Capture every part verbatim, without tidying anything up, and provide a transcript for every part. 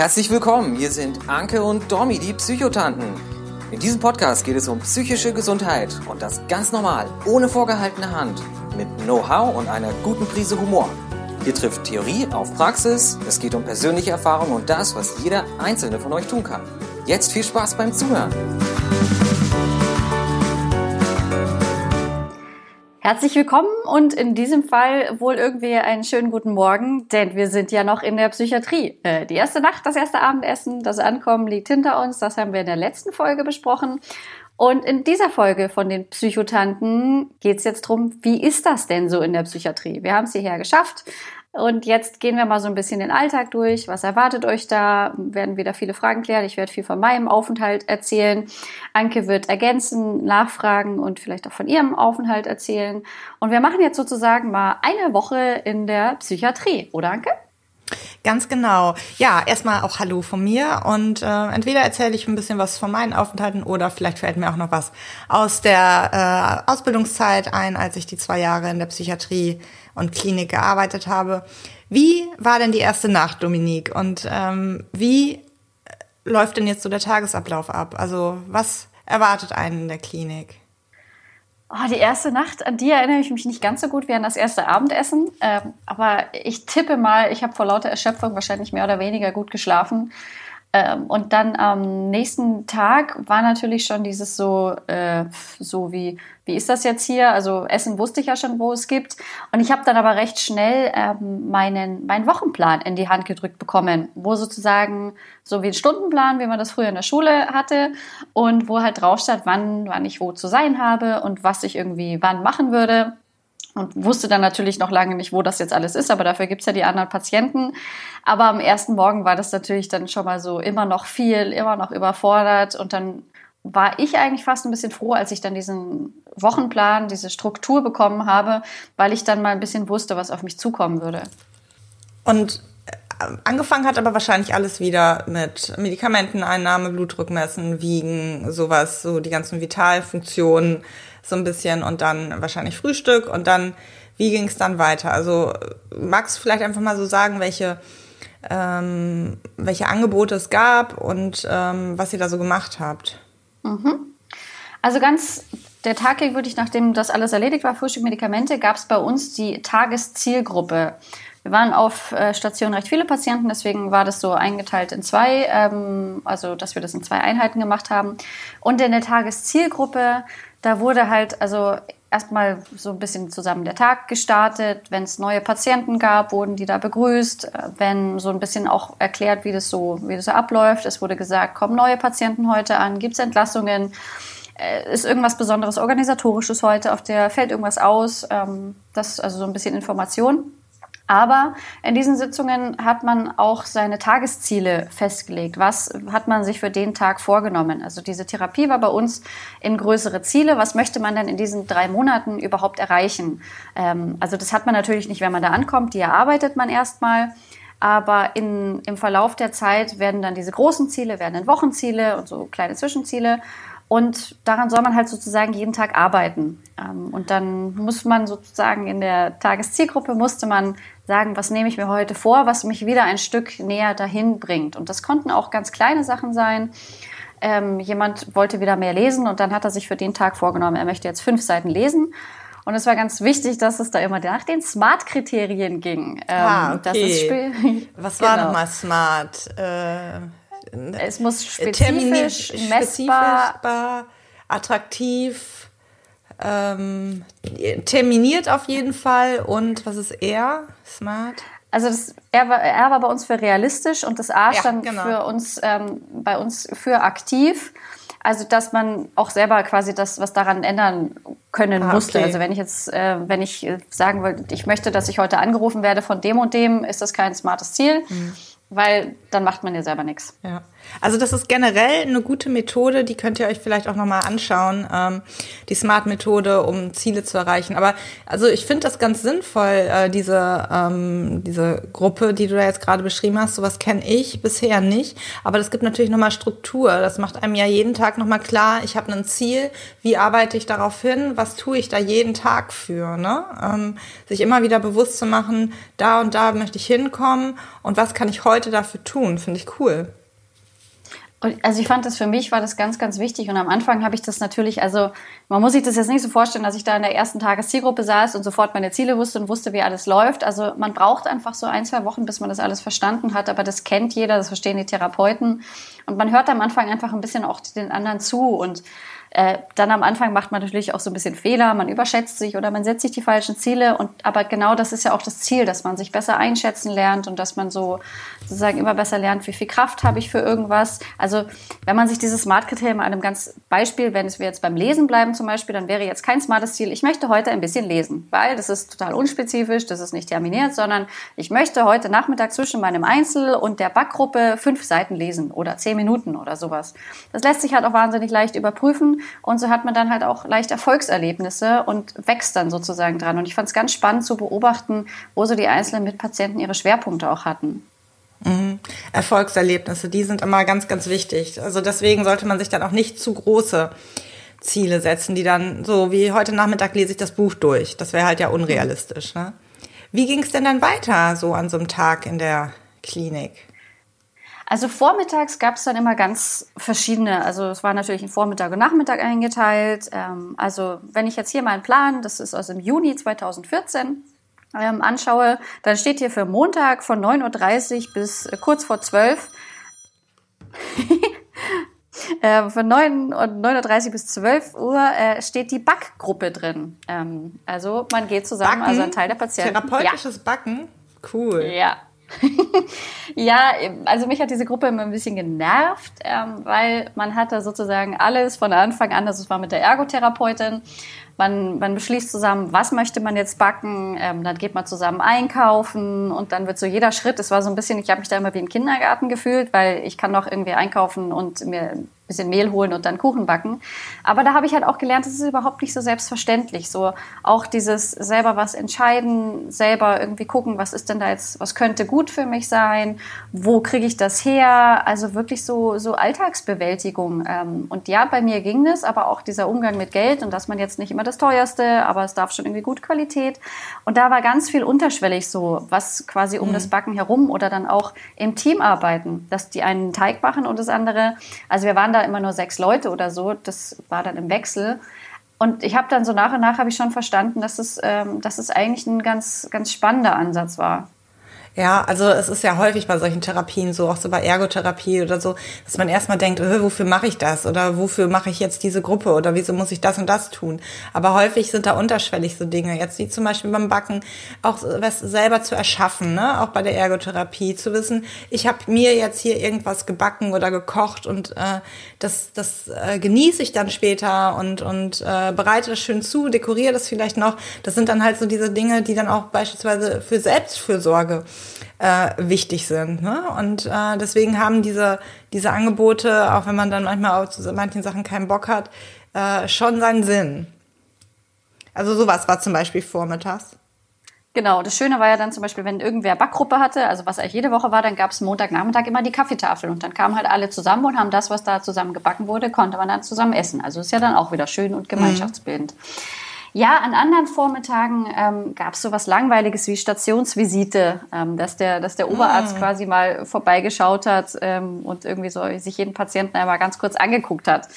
Herzlich willkommen, hier sind Anke und Domi, die Psychotanten. In diesem Podcast geht es um psychische Gesundheit und das ganz normal, ohne vorgehaltene Hand, mit Know-how und einer guten Prise Humor. Hier trifft Theorie auf Praxis, es geht um persönliche Erfahrungen und das, was jeder Einzelne von euch tun kann. Jetzt viel Spaß beim Zuhören. Herzlich willkommen und in diesem Fall wohl irgendwie einen schönen guten Morgen, denn wir sind ja noch in der Psychiatrie. Die erste Nacht, das erste Abendessen, das Ankommen liegt hinter uns, das haben wir in der letzten Folge besprochen. Und in dieser Folge von den Psychotanten geht es jetzt darum, wie ist das denn so in der Psychiatrie? Wir haben es hierher geschafft und jetzt gehen wir mal so ein bisschen den Alltag durch. Was erwartet euch da? Werden wieder viele Fragen klären. Ich werde viel von meinem Aufenthalt erzählen. Anke wird ergänzen, nachfragen und vielleicht auch von ihrem Aufenthalt erzählen. Und wir machen jetzt sozusagen mal eine Woche in der Psychiatrie, oder Anke? Ganz genau. Ja, erstmal auch Hallo von mir und äh, entweder erzähle ich ein bisschen was von meinen Aufenthalten oder vielleicht fällt mir auch noch was aus der äh, Ausbildungszeit ein, als ich die zwei Jahre in der Psychiatrie und Klinik gearbeitet habe. Wie war denn die erste Nacht, Dominique? Und ähm, wie läuft denn jetzt so der Tagesablauf ab? Also was erwartet einen in der Klinik? Oh, die erste Nacht, an die erinnere ich mich nicht ganz so gut wie an das erste Abendessen. Ähm, aber ich tippe mal, ich habe vor lauter Erschöpfung wahrscheinlich mehr oder weniger gut geschlafen. Ähm, und dann am nächsten Tag war natürlich schon dieses so, äh, so wie, wie ist das jetzt hier? Also Essen wusste ich ja schon, wo es gibt. Und ich habe dann aber recht schnell ähm, meinen, meinen Wochenplan in die Hand gedrückt bekommen, wo sozusagen so wie ein Stundenplan, wie man das früher in der Schule hatte und wo halt drauf stand, wann, wann ich wo zu sein habe und was ich irgendwie wann machen würde. Und wusste dann natürlich noch lange nicht, wo das jetzt alles ist, aber dafür gibt's ja die anderen Patienten. Aber am ersten Morgen war das natürlich dann schon mal so immer noch viel, immer noch überfordert. Und dann war ich eigentlich fast ein bisschen froh, als ich dann diesen Wochenplan, diese Struktur bekommen habe, weil ich dann mal ein bisschen wusste, was auf mich zukommen würde. Und angefangen hat aber wahrscheinlich alles wieder mit Medikamenteneinnahme, Blutdruckmessen, Wiegen, sowas, so die ganzen Vitalfunktionen so ein bisschen und dann wahrscheinlich Frühstück und dann, wie ging es dann weiter? Also magst du vielleicht einfach mal so sagen, welche, ähm, welche Angebote es gab und ähm, was ihr da so gemacht habt? Mhm. Also ganz der Tag ging wirklich, nachdem das alles erledigt war, Frühstück, Medikamente, gab es bei uns die Tageszielgruppe. Wir waren auf Station recht viele Patienten, deswegen war das so eingeteilt in zwei, ähm, also dass wir das in zwei Einheiten gemacht haben. Und in der Tageszielgruppe, da wurde halt also erstmal so ein bisschen zusammen der Tag gestartet. Wenn es neue Patienten gab, wurden die da begrüßt. Wenn so ein bisschen auch erklärt, wie das so, wie das so abläuft. Es wurde gesagt, kommen neue Patienten heute an, gibt es Entlassungen? Ist irgendwas Besonderes Organisatorisches heute auf der, fällt irgendwas aus? Ähm, das ist also so ein bisschen Information. Aber in diesen Sitzungen hat man auch seine Tagesziele festgelegt. Was hat man sich für den Tag vorgenommen? Also diese Therapie war bei uns in größere Ziele. Was möchte man denn in diesen drei Monaten überhaupt erreichen? Ähm, also das hat man natürlich nicht, wenn man da ankommt. Die erarbeitet man erstmal. Aber in, im Verlauf der Zeit werden dann diese großen Ziele, werden dann Wochenziele und so kleine Zwischenziele. Und daran soll man halt sozusagen jeden Tag arbeiten. Und dann muss man sozusagen in der Tageszielgruppe, musste man sagen, was nehme ich mir heute vor, was mich wieder ein Stück näher dahin bringt. Und das konnten auch ganz kleine Sachen sein. Ähm, jemand wollte wieder mehr lesen und dann hat er sich für den Tag vorgenommen, er möchte jetzt fünf Seiten lesen. Und es war ganz wichtig, dass es da immer nach den SMART-Kriterien ging. Ähm, ah, okay. Das ist sp- was war genau. Nochmal SMART? Äh Es muss spezifisch, terminisch, messbar, spezifisch, attraktiv, ähm, terminiert auf jeden Fall. Und was ist R? Smart? Also das R war, R war bei uns für realistisch und das A stand ja, genau. für uns, ähm, bei uns für aktiv. Also dass man auch selber quasi das, was daran ändern können ah, okay. musste. Also wenn ich jetzt, äh, wenn ich sagen würde, ich möchte, dass ich heute angerufen werde von dem und dem, ist das kein smartes Ziel. Mhm. Weil dann macht man ja selber nichts. Ja. Also das ist generell eine gute Methode, die könnt ihr euch vielleicht auch nochmal anschauen, ähm, die SMART-Methode, um Ziele zu erreichen. Aber also ich finde das ganz sinnvoll, äh, diese ähm, diese Gruppe, die du da jetzt gerade beschrieben hast, sowas kenne ich bisher nicht. Aber das gibt natürlich nochmal Struktur. Das macht einem ja jeden Tag nochmal klar, ich habe ein Ziel, wie arbeite ich darauf hin, was tue ich da jeden Tag für, ne? Ähm, sich immer wieder bewusst zu machen, da und da möchte ich hinkommen und was kann ich heute dafür tun, finde ich cool. Und also ich fand das, für mich war das ganz, ganz wichtig und am Anfang habe ich das natürlich, also man muss sich das jetzt nicht so vorstellen, dass ich da in der ersten Tageszielgruppe saß und sofort meine Ziele wusste und wusste, wie alles läuft. Also man braucht einfach so ein, zwei Wochen, bis man das alles verstanden hat, aber das kennt jeder, das verstehen die Therapeuten und man hört am Anfang einfach ein bisschen auch den anderen zu und äh, dann am Anfang macht man natürlich auch so ein bisschen Fehler, man überschätzt sich oder man setzt sich die falschen Ziele und aber genau das ist ja auch das Ziel, dass man sich besser einschätzen lernt und dass man so sozusagen immer besser lernt, wie viel Kraft habe ich für irgendwas. Also wenn man sich dieses SMART-Kriterium an einem ganz Beispiel, wenn wir jetzt beim Lesen bleiben zum Beispiel, dann wäre jetzt kein smartes Ziel, ich möchte heute ein bisschen lesen, weil das ist total unspezifisch, das ist nicht terminiert, sondern ich möchte heute Nachmittag zwischen meinem Einzel- und der Backgruppe fünf Seiten lesen oder zehn Minuten oder sowas. Das lässt sich halt auch wahnsinnig leicht überprüfen. Und so hat man dann halt auch leicht Erfolgserlebnisse und wächst dann sozusagen dran. Und ich fand es ganz spannend zu beobachten, wo so die einzelnen Mitpatienten ihre Schwerpunkte auch hatten. Mhm. Erfolgserlebnisse, die sind immer ganz, ganz wichtig. Also deswegen sollte man sich dann auch nicht zu große Ziele setzen, die dann so wie heute Nachmittag lese ich das Buch durch. Das wäre halt ja unrealistisch, ne? Wie ging es denn dann weiter so an so einem Tag in der Klinik? Also vormittags gab es dann immer ganz verschiedene, also es war natürlich in Vormittag und Nachmittag eingeteilt. Ähm, also wenn ich jetzt hier meinen Plan, das ist aus dem Juni zweitausendvierzehn, ähm, anschaue, dann steht hier für Montag von neun Uhr dreißig bis äh, kurz vor zwölf. äh, von neun Uhr dreißig bis zwölf Uhr äh, steht die Backgruppe drin. Ähm, also man geht zusammen, Backen, also ein Teil der Patienten. Therapeutisches ja. Backen, cool. Ja. Ja, also mich hat diese Gruppe immer ein bisschen genervt, ähm, weil man hat da sozusagen alles von Anfang an, also es war mit der Ergotherapeutin, man, man beschließt zusammen, was möchte man jetzt backen, ähm, dann geht man zusammen einkaufen und dann wird so jeder Schritt, es war so ein bisschen, ich habe mich da immer wie im Kindergarten gefühlt, weil ich kann doch irgendwie einkaufen und mir ein bisschen Mehl holen und dann Kuchen backen, aber da habe ich halt auch gelernt, das ist überhaupt nicht so selbstverständlich, so auch dieses selber was entscheiden, selber irgendwie gucken, was ist denn da jetzt, was könnte gut für mich sein, wo kriege ich das her, also wirklich so, so Alltagsbewältigung ähm, und ja, bei mir ging das, aber auch dieser Umgang mit Geld und dass man jetzt nicht immer das Teuerste, aber es darf schon irgendwie gut Qualität und da war ganz viel unterschwellig so, was quasi um mhm. das Backen herum oder dann auch im Team arbeiten, dass die einen Teig machen und das andere, also wir waren da immer nur sechs Leute oder so, das war dann im Wechsel und ich habe dann so nach und nach habe ich schon verstanden, dass es, ähm, dass es eigentlich ein ganz, ganz spannender Ansatz war. Ja, also es ist ja häufig bei solchen Therapien so, auch so bei Ergotherapie oder so, dass man erstmal denkt, öh, wofür mache ich das oder wofür mache ich jetzt diese Gruppe oder wieso muss ich das und das tun? Aber häufig sind da unterschwellig so Dinge, jetzt wie zum Beispiel beim Backen, auch was selber zu erschaffen, ne? Auch bei der Ergotherapie zu wissen, ich habe mir jetzt hier irgendwas gebacken oder gekocht und äh, das, das äh, genieße ich dann später und, und äh, bereite das schön zu, dekoriere das vielleicht noch. Das sind dann halt so diese Dinge, die dann auch beispielsweise für Selbstfürsorge Äh, wichtig sind. Ne? Und äh, deswegen haben diese, diese Angebote, auch wenn man dann manchmal auch zu manchen Sachen keinen Bock hat, äh, schon seinen Sinn. Also sowas war zum Beispiel vormittags. Genau, das Schöne war ja dann zum Beispiel, wenn irgendwer Backgruppe hatte, also was eigentlich jede Woche war, dann gab es Montagnachmittag immer die Kaffeetafel und dann kamen halt alle zusammen und haben das, was da zusammen gebacken wurde, konnte man dann zusammen essen. Also ist ja dann auch wieder schön und gemeinschaftsbildend. Mhm. Ja, an anderen Vormittagen ähm, gab es so was Langweiliges wie Stationsvisite, ähm, dass der, dass der Oberarzt mm. quasi mal vorbeigeschaut hat ähm, und irgendwie so sich jeden Patienten einmal ganz kurz angeguckt hat.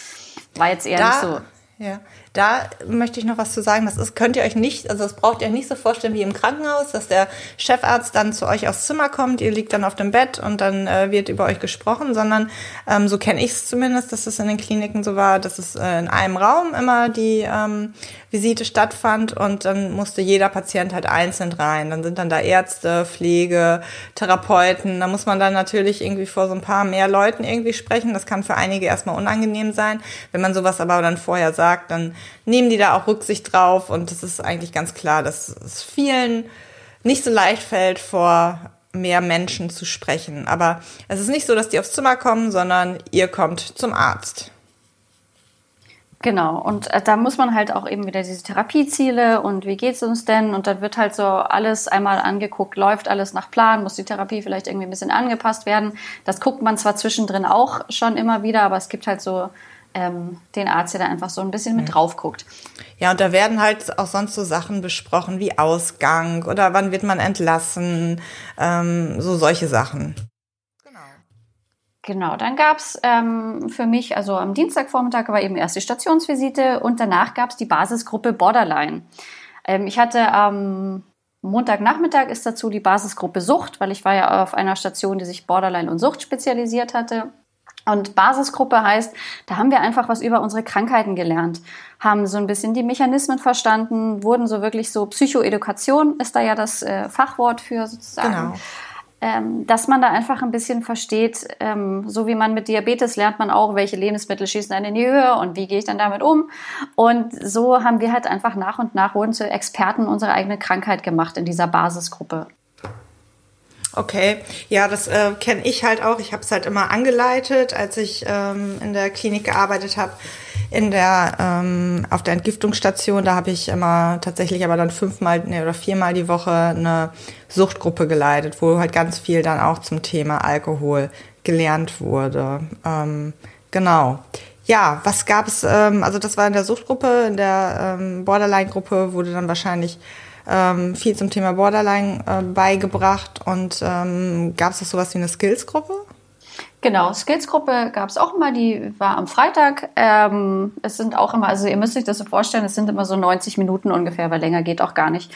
War jetzt eher da, nicht so. Ja, da möchte ich noch was zu sagen. Das ist, könnt ihr euch nicht, also das braucht ihr euch nicht so vorstellen wie im Krankenhaus, dass der Chefarzt dann zu euch aufs Zimmer kommt, ihr liegt dann auf dem Bett und dann äh, wird über euch gesprochen, sondern ähm, so kenne ich es zumindest, dass es in den Kliniken so war, dass es äh, in einem Raum immer die ähm, Visite stattfand und dann musste jeder Patient halt einzeln rein. Dann sind dann da Ärzte, Pflege, Therapeuten, da muss man dann natürlich irgendwie vor so ein paar mehr Leuten irgendwie sprechen. Das kann für einige erstmal unangenehm sein. Wenn man sowas aber dann vorher sagt, dann nehmen die da auch Rücksicht drauf und das ist eigentlich ganz klar, dass es vielen nicht so leicht fällt, vor mehr Menschen zu sprechen. Aber es ist nicht so, dass die aufs Zimmer kommen, sondern ihr kommt zum Arzt. Genau, und da muss man halt auch eben wieder diese Therapieziele und wie geht's uns denn? Und dann wird halt so alles einmal angeguckt, läuft alles nach Plan, muss die Therapie vielleicht irgendwie ein bisschen angepasst werden. Das guckt man zwar zwischendrin auch schon immer wieder, aber es gibt halt so ähm, den Arzt, der da einfach so ein bisschen mit drauf guckt. Ja, und da werden halt auch sonst so Sachen besprochen wie Ausgang oder wann wird man entlassen, ähm, so solche Sachen. Genau, dann gab's ähm, für mich, also am Dienstagvormittag war eben erst die Stationsvisite und danach gab's die Basisgruppe Borderline. Ähm, ich hatte am ähm, Montagnachmittag ist dazu die Basisgruppe Sucht, weil ich war ja auf einer Station, die sich Borderline und Sucht spezialisiert hatte. Und Basisgruppe heißt, da haben wir einfach was über unsere Krankheiten gelernt, haben so ein bisschen die Mechanismen verstanden, wurden so wirklich so, Psychoedukation ist da ja das äh, Fachwort für sozusagen. Genau. Dass man da einfach ein bisschen versteht, so wie man mit Diabetes lernt man auch, welche Lebensmittel schießen einen in die Höhe und wie gehe ich dann damit um. Und so haben wir halt einfach nach und nach wurden zu Experten unsere eigene Krankheit gemacht in dieser Basisgruppe. Okay, ja, das äh, kenne ich halt auch. Ich habe es halt immer angeleitet, als ich ähm, in der Klinik gearbeitet habe, in der ähm, auf der Entgiftungsstation. Da habe ich immer tatsächlich aber dann fünfmal nee, oder viermal die Woche eine Suchtgruppe geleitet, wo halt ganz viel dann auch zum Thema Alkohol gelernt wurde. Ähm, genau. Ja, was gab es? Ähm, also das war in der Suchtgruppe, in der ähm, Borderline-Gruppe wurde dann wahrscheinlich Ähm, viel zum Thema Borderline äh, beigebracht und ähm, gab es auch sowas wie eine Skills-Gruppe? Genau, Skills-Gruppe gab es auch immer, die war am Freitag. Ähm, es sind auch immer, also ihr müsst euch das so vorstellen, es sind immer so neunzig Minuten ungefähr, weil länger geht auch gar nicht.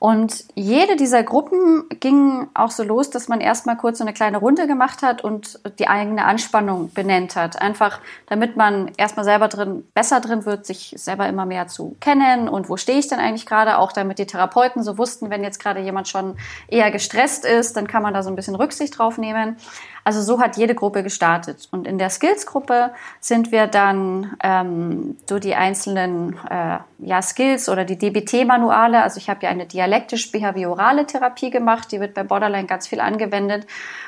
Und jede dieser Gruppen ging auch so los, dass man erstmal kurz so eine kleine Runde gemacht hat und die eigene Anspannung benennt hat. Einfach, damit man erstmal selber drin, besser drin wird, sich selber immer mehr zu kennen und wo stehe ich denn eigentlich gerade, auch damit die Therapeuten so wussten, wenn jetzt gerade jemand schon eher gestresst ist, dann kann man da so ein bisschen Rücksicht drauf nehmen. Also so hat jede Gruppe gestartet. Und in der Skills-Gruppe sind wir dann ähm, so die einzelnen äh, ja, Skills oder die D B T-Manuale. Also ich habe ja eine Dialektisch-behaviorale Therapie gemacht. Die wird bei Borderline ganz viel angewendet.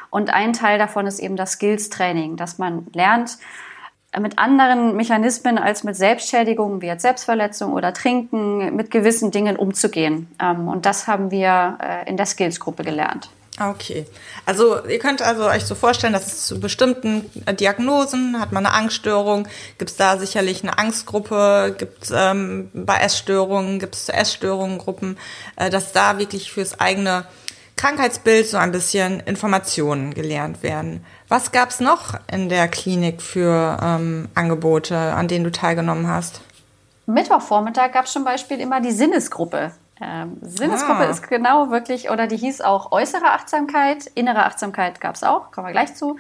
Und ein Teil davon ist eben das Skills-Training, dass man lernt, mit anderen Mechanismen als mit Selbstschädigungen, wie jetzt Selbstverletzung oder Trinken, mit gewissen Dingen umzugehen. Ähm, und das haben wir äh, in der Skills-Gruppe gelernt. Okay, also ihr könnt also euch so vorstellen, dass es zu bestimmten Diagnosen, hat man eine Angststörung, gibt es da sicherlich eine Angstgruppe, gibt es ähm, bei Essstörungen, gibt es zu Essstörungengruppen, äh, dass da wirklich fürs eigene Krankheitsbild so ein bisschen Informationen gelernt werden. Was gab es noch in der Klinik für ähm, Angebote, an denen du teilgenommen hast? Mittwochvormittag gab es zum Beispiel immer die Sinnesgruppe. Ähm, Sinnesgruppe ah. ist genau wirklich, oder die hieß auch äußere Achtsamkeit, innere Achtsamkeit gab es auch, kommen wir gleich zu.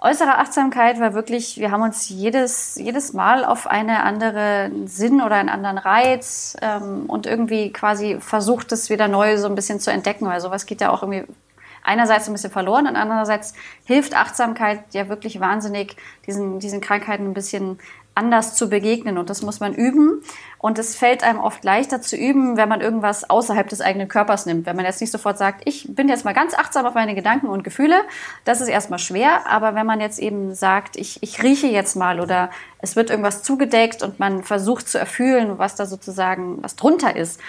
Äußere Achtsamkeit war wirklich, wir haben uns jedes, jedes Mal auf eine andere Sinn oder einen anderen Reiz ähm, und irgendwie quasi versucht, das wieder neu so ein bisschen zu entdecken, weil sowas geht ja auch irgendwie einerseits ein bisschen verloren und andererseits hilft Achtsamkeit ja wirklich wahnsinnig, diesen, diesen Krankheiten ein bisschen anders zu begegnen und das muss man üben und es fällt einem oft leichter zu üben, wenn man irgendwas außerhalb des eigenen Körpers nimmt, wenn man jetzt nicht sofort sagt, ich bin jetzt mal ganz achtsam auf meine Gedanken und Gefühle, das ist erstmal schwer, aber wenn man jetzt eben sagt, ich, ich rieche jetzt mal oder es wird irgendwas zugedeckt und man versucht zu erfühlen, was da sozusagen, was drunter ist.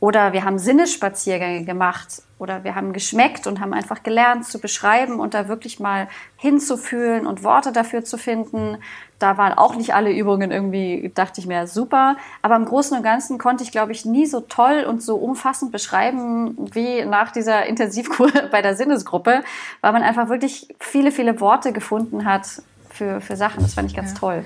Oder wir haben Sinnesspaziergänge gemacht oder wir haben geschmeckt und haben einfach gelernt zu beschreiben und da wirklich mal hinzufühlen und Worte dafür zu finden. Da waren auch nicht alle Übungen irgendwie, dachte ich mir, super. Aber im Großen und Ganzen konnte ich, glaube ich, nie so toll und so umfassend beschreiben wie nach dieser Intensivkur bei der Sinnesgruppe, weil man einfach wirklich viele, viele Worte gefunden hat für, für Sachen. Das fand ich ganz toll.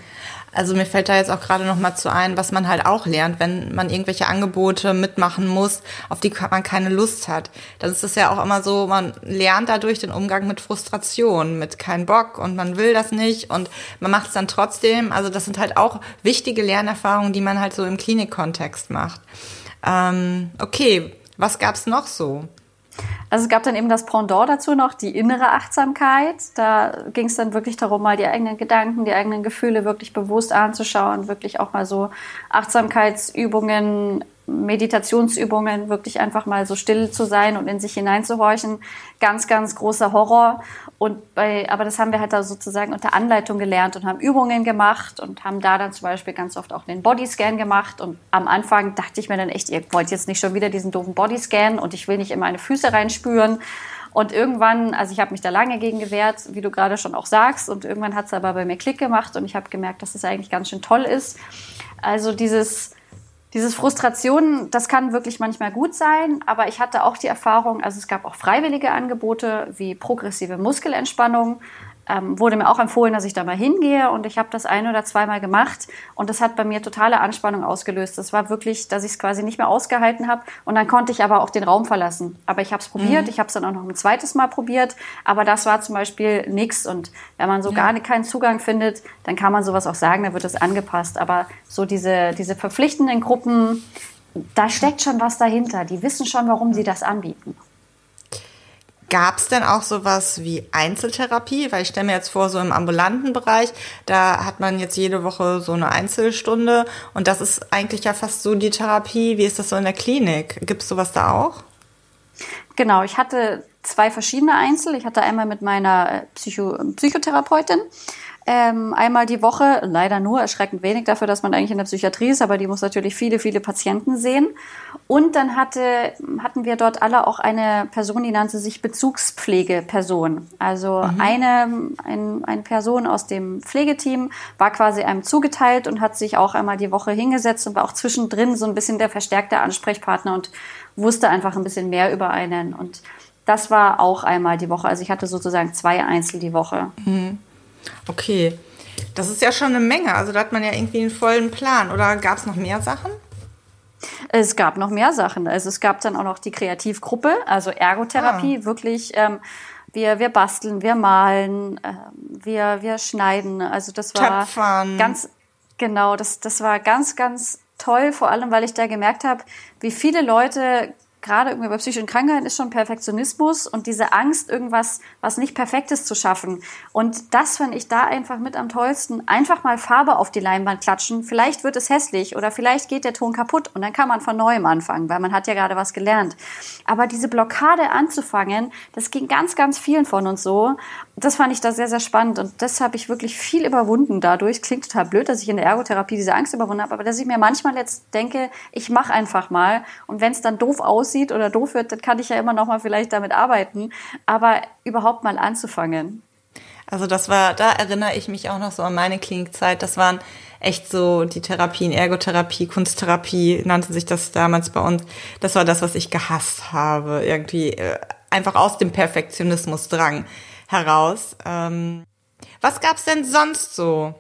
Also mir fällt da jetzt auch gerade noch mal zu ein, was man halt auch lernt, wenn man irgendwelche Angebote mitmachen muss, auf die man keine Lust hat. Dann ist es ja auch immer so, man lernt dadurch den Umgang mit Frustration, mit kein Bock und man will das nicht und man macht es dann trotzdem. Also das sind halt auch wichtige Lernerfahrungen, die man halt so im Klinikkontext macht. Ähm, okay, was gab's noch so? Also es gab dann eben das Pendant dazu noch, die innere Achtsamkeit. Da ging es dann wirklich darum, mal die eigenen Gedanken, die eigenen Gefühle wirklich bewusst anzuschauen, wirklich auch mal so Achtsamkeitsübungen Meditationsübungen, wirklich einfach mal so still zu sein und in sich hineinzuhorchen. Ganz, ganz großer Horror. Und bei, aber das haben wir halt da sozusagen unter Anleitung gelernt und haben Übungen gemacht und haben da dann zum Beispiel ganz oft auch den Bodyscan gemacht. Und am Anfang dachte ich mir dann echt, ihr wollt jetzt nicht schon wieder diesen doofen Bodyscan und ich will nicht in meine Füße reinspüren. Und irgendwann, also ich habe mich da lange gegen gewehrt, wie du gerade schon auch sagst, und irgendwann hat es aber bei mir Klick gemacht und ich habe gemerkt, dass es eigentlich ganz schön toll ist. Also dieses, dieses Frustration, das kann wirklich manchmal gut sein, aber ich hatte auch die Erfahrung, also es gab auch freiwillige Angebote wie progressive Muskelentspannung, ähm, wurde mir auch empfohlen, dass ich da mal hingehe, und ich habe das ein- oder zweimal gemacht und das hat bei mir totale Anspannung ausgelöst. Das war wirklich, dass ich es quasi nicht mehr ausgehalten habe, und dann konnte ich aber auch den Raum verlassen. Aber ich habe es probiert, mhm. ich habe es dann auch noch ein zweites Mal probiert, aber das war zum Beispiel nichts, und wenn man so ja. gar keinen Zugang findet, dann kann man sowas auch sagen, dann wird das angepasst. Aber so diese, diese verpflichtenden Gruppen, da steckt schon was dahinter. Die wissen schon, warum sie das anbieten. Gab es denn auch sowas wie Einzeltherapie? Weil ich stelle mir jetzt vor, so im ambulanten Bereich, da hat man jetzt jede Woche so eine Einzelstunde, und das ist eigentlich ja fast so die Therapie. Wie ist das so in der Klinik? Gibt es sowas da auch? Genau, ich hatte zwei verschiedene Einzel. Ich hatte einmal mit meiner Psycho- Psychotherapeutin, Ähm, einmal die Woche, leider nur erschreckend wenig dafür, dass man eigentlich in der Psychiatrie ist, aber die muss natürlich viele, viele Patienten sehen. Und dann hatte, hatten wir dort alle auch eine Person, die nannte sich Bezugspflegeperson. Also mhm. eine, ein, eine Person aus dem Pflegeteam war quasi einem zugeteilt und hat sich auch einmal die Woche hingesetzt und war auch zwischendrin so ein bisschen der verstärkte Ansprechpartner und wusste einfach ein bisschen mehr über einen. Und das war auch einmal die Woche. Also ich hatte sozusagen zwei Einzel die Woche. Mhm. Okay, das ist ja schon eine Menge. Also da hat man ja irgendwie einen vollen Plan. Oder gab es noch mehr Sachen? Es gab noch mehr Sachen. Also es gab dann auch noch die Kreativgruppe, also Ergotherapie. Ah. Wirklich, ähm, wir, wir basteln, wir malen, äh, wir, wir schneiden. Also das war Töpfern. ganz, genau, das, das war ganz, ganz toll. Vor allem, weil ich da gemerkt habe, wie viele Leute... Gerade irgendwie bei psychischen Krankheiten ist schon Perfektionismus und diese Angst, irgendwas, was nicht Perfektes zu schaffen. Und das fand ich da einfach mit am tollsten. Einfach mal Farbe auf die Leinwand klatschen. Vielleicht wird es hässlich oder vielleicht geht der Ton kaputt und dann kann man von Neuem anfangen, weil man hat ja gerade was gelernt. Aber diese Blockade anzufangen, das ging ganz, ganz vielen von uns so. Das fand ich da sehr, sehr spannend, und das habe ich wirklich viel überwunden dadurch. Klingt total blöd, dass ich in der Ergotherapie diese Angst überwunden habe, aber dass ich mir manchmal jetzt denke, ich mache einfach mal, und wenn es dann doof aussieht oder doof wird, dann kann ich ja immer noch mal vielleicht damit arbeiten, aber überhaupt mal anzufangen. Also das war, da erinnere ich mich auch noch so an meine Klinikzeit, das waren echt so die Therapien, Ergotherapie, Kunsttherapie nannte sich das damals bei uns, das war das, was ich gehasst habe, irgendwie einfach aus dem Perfektionismusdrang heraus. Was gab es denn sonst so?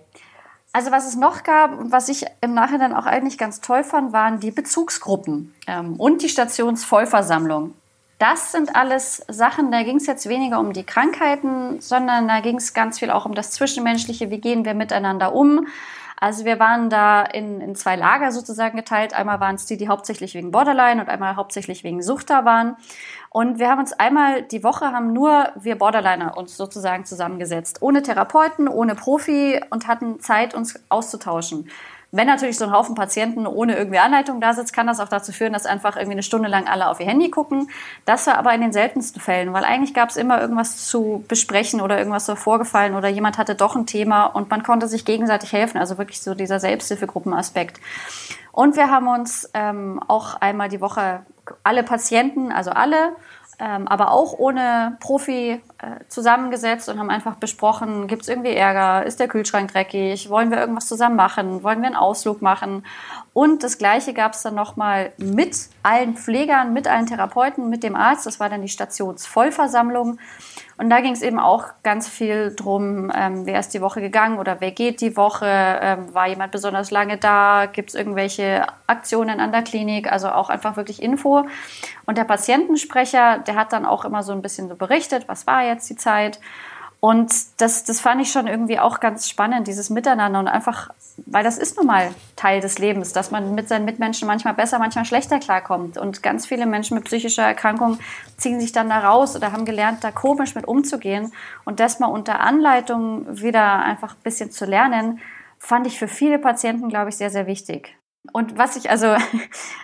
Also was es noch gab und was ich im Nachhinein auch eigentlich ganz toll fand, waren die Bezugsgruppen ähm, und die Stationsvollversammlung. Das sind alles Sachen, da ging es jetzt weniger um die Krankheiten, sondern da ging es ganz viel auch um das Zwischenmenschliche, wie gehen wir miteinander um. Also wir waren da in, in zwei Lager sozusagen geteilt. Einmal waren es die, die hauptsächlich wegen Borderline und einmal hauptsächlich wegen Sucht da waren. Und wir haben uns einmal die Woche, haben nur wir Borderliner uns sozusagen zusammengesetzt. Ohne Therapeuten, ohne Profi, und hatten Zeit, uns auszutauschen. Wenn natürlich so ein Haufen Patienten ohne irgendwie Anleitung da sitzt, kann das auch dazu führen, dass einfach irgendwie eine Stunde lang alle auf ihr Handy gucken. Das war aber in den seltensten Fällen, weil eigentlich gab es immer irgendwas zu besprechen oder irgendwas so vorgefallen oder jemand hatte doch ein Thema und man konnte sich gegenseitig helfen. Also wirklich so dieser Selbsthilfegruppenaspekt. Und wir haben uns ähm, auch einmal die Woche alle Patienten, also alle, ähm, aber auch ohne Profi äh, zusammengesetzt und haben einfach besprochen, gibt es irgendwie Ärger, ist der Kühlschrank dreckig, wollen wir irgendwas zusammen machen, wollen wir einen Ausflug machen. Und das Gleiche gab es dann nochmal mit allen Pflegern, mit allen Therapeuten, mit dem Arzt. Das war dann die Stationsvollversammlung. Und da ging es eben auch ganz viel drum, ähm, wer ist die Woche gegangen oder wer geht die Woche, ähm, war jemand besonders lange da, gibt es irgendwelche Aktionen an der Klinik, also auch einfach wirklich Info. Und der Patientensprecher, der hat dann auch immer so ein bisschen so berichtet, was war jetzt die Zeit. Und das, das fand ich schon irgendwie auch ganz spannend, dieses Miteinander und einfach, weil das ist nun mal Teil des Lebens, dass man mit seinen Mitmenschen manchmal besser, manchmal schlechter klarkommt. Und ganz viele Menschen mit psychischer Erkrankung ziehen sich dann da raus oder haben gelernt, da komisch mit umzugehen. Und das mal unter Anleitung wieder einfach ein bisschen zu lernen, fand ich für viele Patienten, glaube ich, sehr, sehr wichtig. Und was ich also,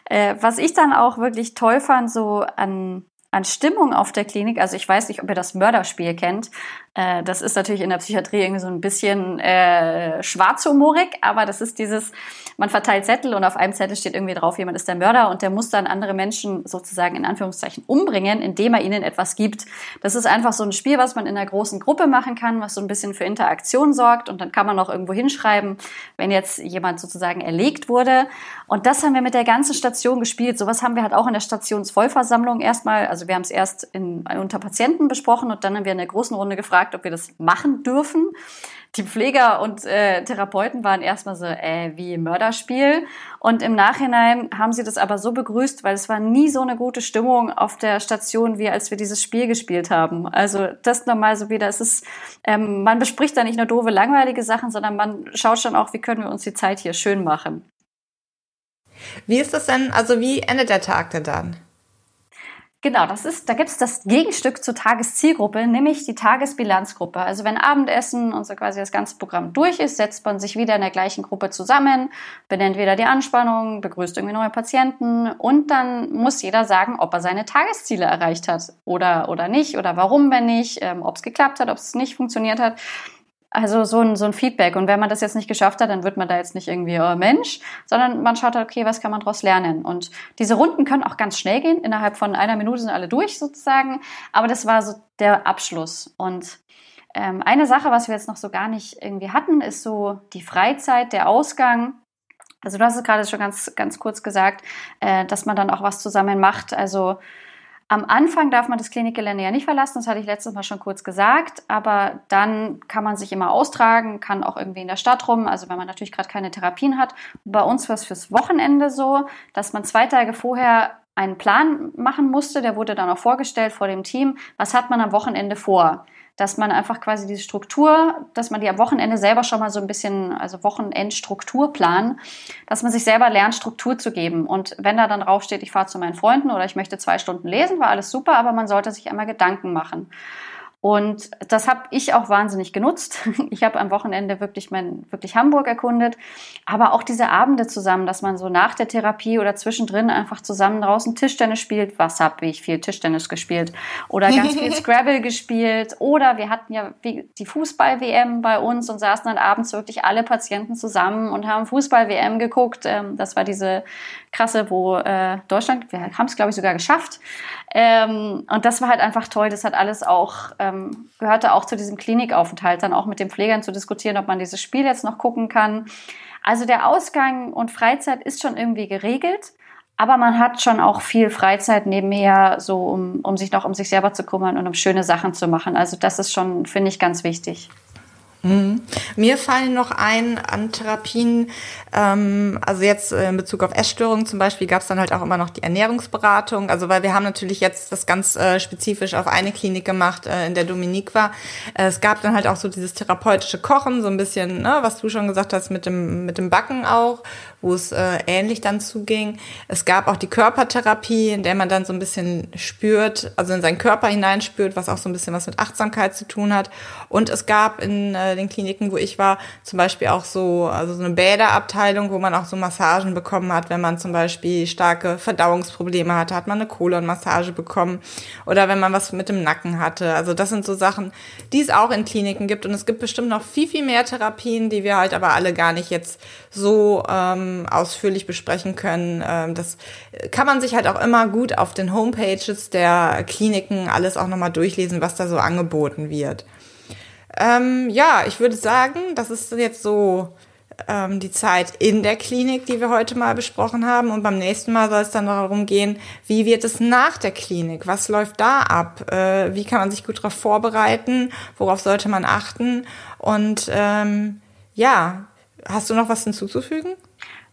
äh, was ich dann auch wirklich toll fand, so an, an Stimmung auf der Klinik, also ich weiß nicht, ob ihr das Mörderspiel kennt, äh, das ist natürlich in der Psychiatrie irgendwie so ein bisschen äh, schwarzhumorig, aber das ist dieses, man verteilt Zettel und auf einem Zettel steht irgendwie drauf, jemand ist der Mörder und der muss dann andere Menschen sozusagen in Anführungszeichen umbringen, indem er ihnen etwas gibt. Das ist einfach so ein Spiel, was man in einer großen Gruppe machen kann, was so ein bisschen für Interaktion sorgt und dann kann man auch irgendwo hinschreiben, wenn jetzt jemand sozusagen erlegt wurde. Und das haben wir mit der ganzen Station gespielt. Sowas haben wir halt auch in der Stationsvollversammlung erstmal, also Also wir haben es erst in, unter Patienten besprochen und dann haben wir in der großen Runde gefragt, ob wir das machen dürfen. Die Pfleger und äh, Therapeuten waren erstmal so, äh, wie Mörderspiel. Und im Nachhinein haben sie das aber so begrüßt, weil es war nie so eine gute Stimmung auf der Station, wie als wir dieses Spiel gespielt haben. Also das nochmal so wieder, es ist, ähm, man bespricht da nicht nur doofe, langweilige Sachen, sondern man schaut schon auch, wie können wir uns die Zeit hier schön machen. Wie ist das denn, also wie endet der Tag denn dann? Genau, das ist, da gibt es das Gegenstück zur Tageszielgruppe, nämlich die Tagesbilanzgruppe. Also wenn Abendessen und so quasi das ganze Programm durch ist, setzt man sich wieder in der gleichen Gruppe zusammen, benennt wieder die Anspannung, begrüßt irgendwie neue Patienten und dann muss jeder sagen, ob er seine Tagesziele erreicht hat oder, oder nicht oder warum, wenn nicht, ähm, ob es geklappt hat, ob es nicht funktioniert hat. Also so ein, so ein Feedback. Und wenn man das jetzt nicht geschafft hat, dann wird man da jetzt nicht irgendwie oh Mensch, sondern man schaut, okay, was kann man daraus lernen? Und diese Runden können auch ganz schnell gehen. Innerhalb von einer Minute sind alle durch sozusagen. Aber das war so der Abschluss. Und ähm, eine Sache, was wir jetzt noch so gar nicht irgendwie hatten, ist so die Freizeit, der Ausgang. Also du hast es gerade schon ganz, ganz kurz gesagt, äh, dass man dann auch was zusammen macht. Also am Anfang darf man das Klinikgelände ja nicht verlassen, das hatte ich letztes Mal schon kurz gesagt, aber dann kann man sich immer austragen, kann auch irgendwie in der Stadt rum, also wenn man natürlich gerade keine Therapien hat. Bei uns war es fürs Wochenende so, dass man zwei Tage vorher einen Plan machen musste, der wurde dann auch vorgestellt vor dem Team, was hat man am Wochenende vor? Dass man einfach quasi diese Struktur, dass man die am Wochenende selber schon mal so ein bisschen, also Wochenendstrukturplan, dass man sich selber lernt, Struktur zu geben. Und wenn da dann draufsteht, ich fahre zu meinen Freunden oder ich möchte zwei Stunden lesen, war alles super, aber man sollte sich einmal Gedanken machen. Und das habe ich auch wahnsinnig genutzt. Ich habe am Wochenende wirklich mein, wirklich Hamburg erkundet, aber auch diese Abende zusammen, dass man so nach der Therapie oder zwischendrin einfach zusammen draußen Tischtennis spielt. Was habe ich viel Tischtennis gespielt oder ganz viel Scrabble gespielt oder wir hatten ja die Fußball-W M bei uns und saßen dann abends wirklich alle Patienten zusammen und haben Fußball-W M geguckt. Das war diese krasse, wo Deutschland, wir haben es glaube ich sogar geschafft. Und das war halt einfach toll. Das hat alles auch gehörte auch zu diesem Klinikaufenthalt, dann auch mit den Pflegern zu diskutieren, ob man dieses Spiel jetzt noch gucken kann. Also der Ausgang und Freizeit ist schon irgendwie geregelt, aber man hat schon auch viel Freizeit nebenher, so um, um sich noch um sich selber zu kümmern und um schöne Sachen zu machen. Also das ist schon, finde ich, ganz wichtig. Mhm. Mir fallen noch ein an Therapien, ähm, also jetzt in Bezug auf Essstörungen zum Beispiel gab es dann halt auch immer noch die Ernährungsberatung, also weil wir haben natürlich jetzt das ganz äh, spezifisch auf eine Klinik gemacht, äh, in der Dominique war. Äh, es gab dann halt auch so dieses therapeutische Kochen, so ein bisschen, ne, was du schon gesagt hast, mit dem mit dem Backen auch, wo es äh, ähnlich dann zuging. Es gab auch die Körpertherapie, in der man dann so ein bisschen spürt, also in seinen Körper hineinspürt, was auch so ein bisschen was mit Achtsamkeit zu tun hat. Und es gab in äh, den Kliniken, wo ich war, zum Beispiel auch so, also so eine Bäderabteilung, wo man auch so Massagen bekommen hat, wenn man zum Beispiel starke Verdauungsprobleme hatte, hat man eine Kolonmassage bekommen oder wenn man was mit dem Nacken hatte. Also das sind so Sachen, die es auch in Kliniken gibt und es gibt bestimmt noch viel, viel mehr Therapien, die wir halt aber alle gar nicht jetzt so ähm, ausführlich besprechen können. Ähm, das kann man sich halt auch immer gut auf den Homepages der Kliniken alles auch nochmal durchlesen, was da so angeboten wird. Ähm, ja, ich würde sagen, das ist jetzt so ähm, die Zeit in der Klinik, die wir heute mal besprochen haben. Und beim nächsten Mal soll es dann darum gehen, wie wird es nach der Klinik? Was läuft da ab? Äh, wie kann man sich gut darauf vorbereiten? Worauf sollte man achten? Und ähm, ja, hast du noch was hinzuzufügen?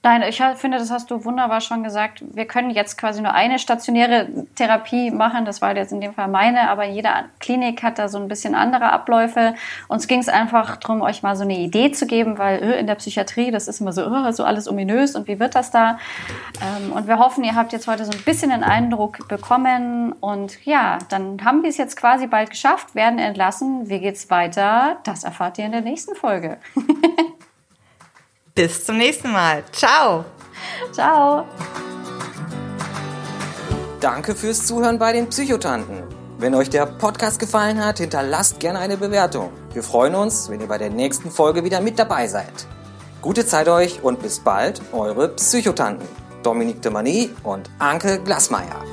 Nein, ich finde, das hast du wunderbar schon gesagt. Wir können jetzt quasi nur eine stationäre Therapie machen. Das war jetzt in dem Fall meine, aber jede Klinik hat da so ein bisschen andere Abläufe. Uns ging es einfach darum, euch mal so eine Idee zu geben, weil in der Psychiatrie, das ist immer so, so alles ominös und wie wird das da? Und wir hoffen, ihr habt jetzt heute so ein bisschen den Eindruck bekommen. Und ja, dann haben wir es jetzt quasi bald geschafft, werden entlassen. Wie geht's weiter? Das erfahrt ihr in der nächsten Folge. Bis zum nächsten Mal. Ciao. Ciao. Danke fürs Zuhören bei den Psychotanten. Wenn euch der Podcast gefallen hat, hinterlasst gerne eine Bewertung. Wir freuen uns, wenn ihr bei der nächsten Folge wieder mit dabei seid. Gute Zeit euch und bis bald, eure Psychotanten. Dominique de Manie und Anke Glasmeier.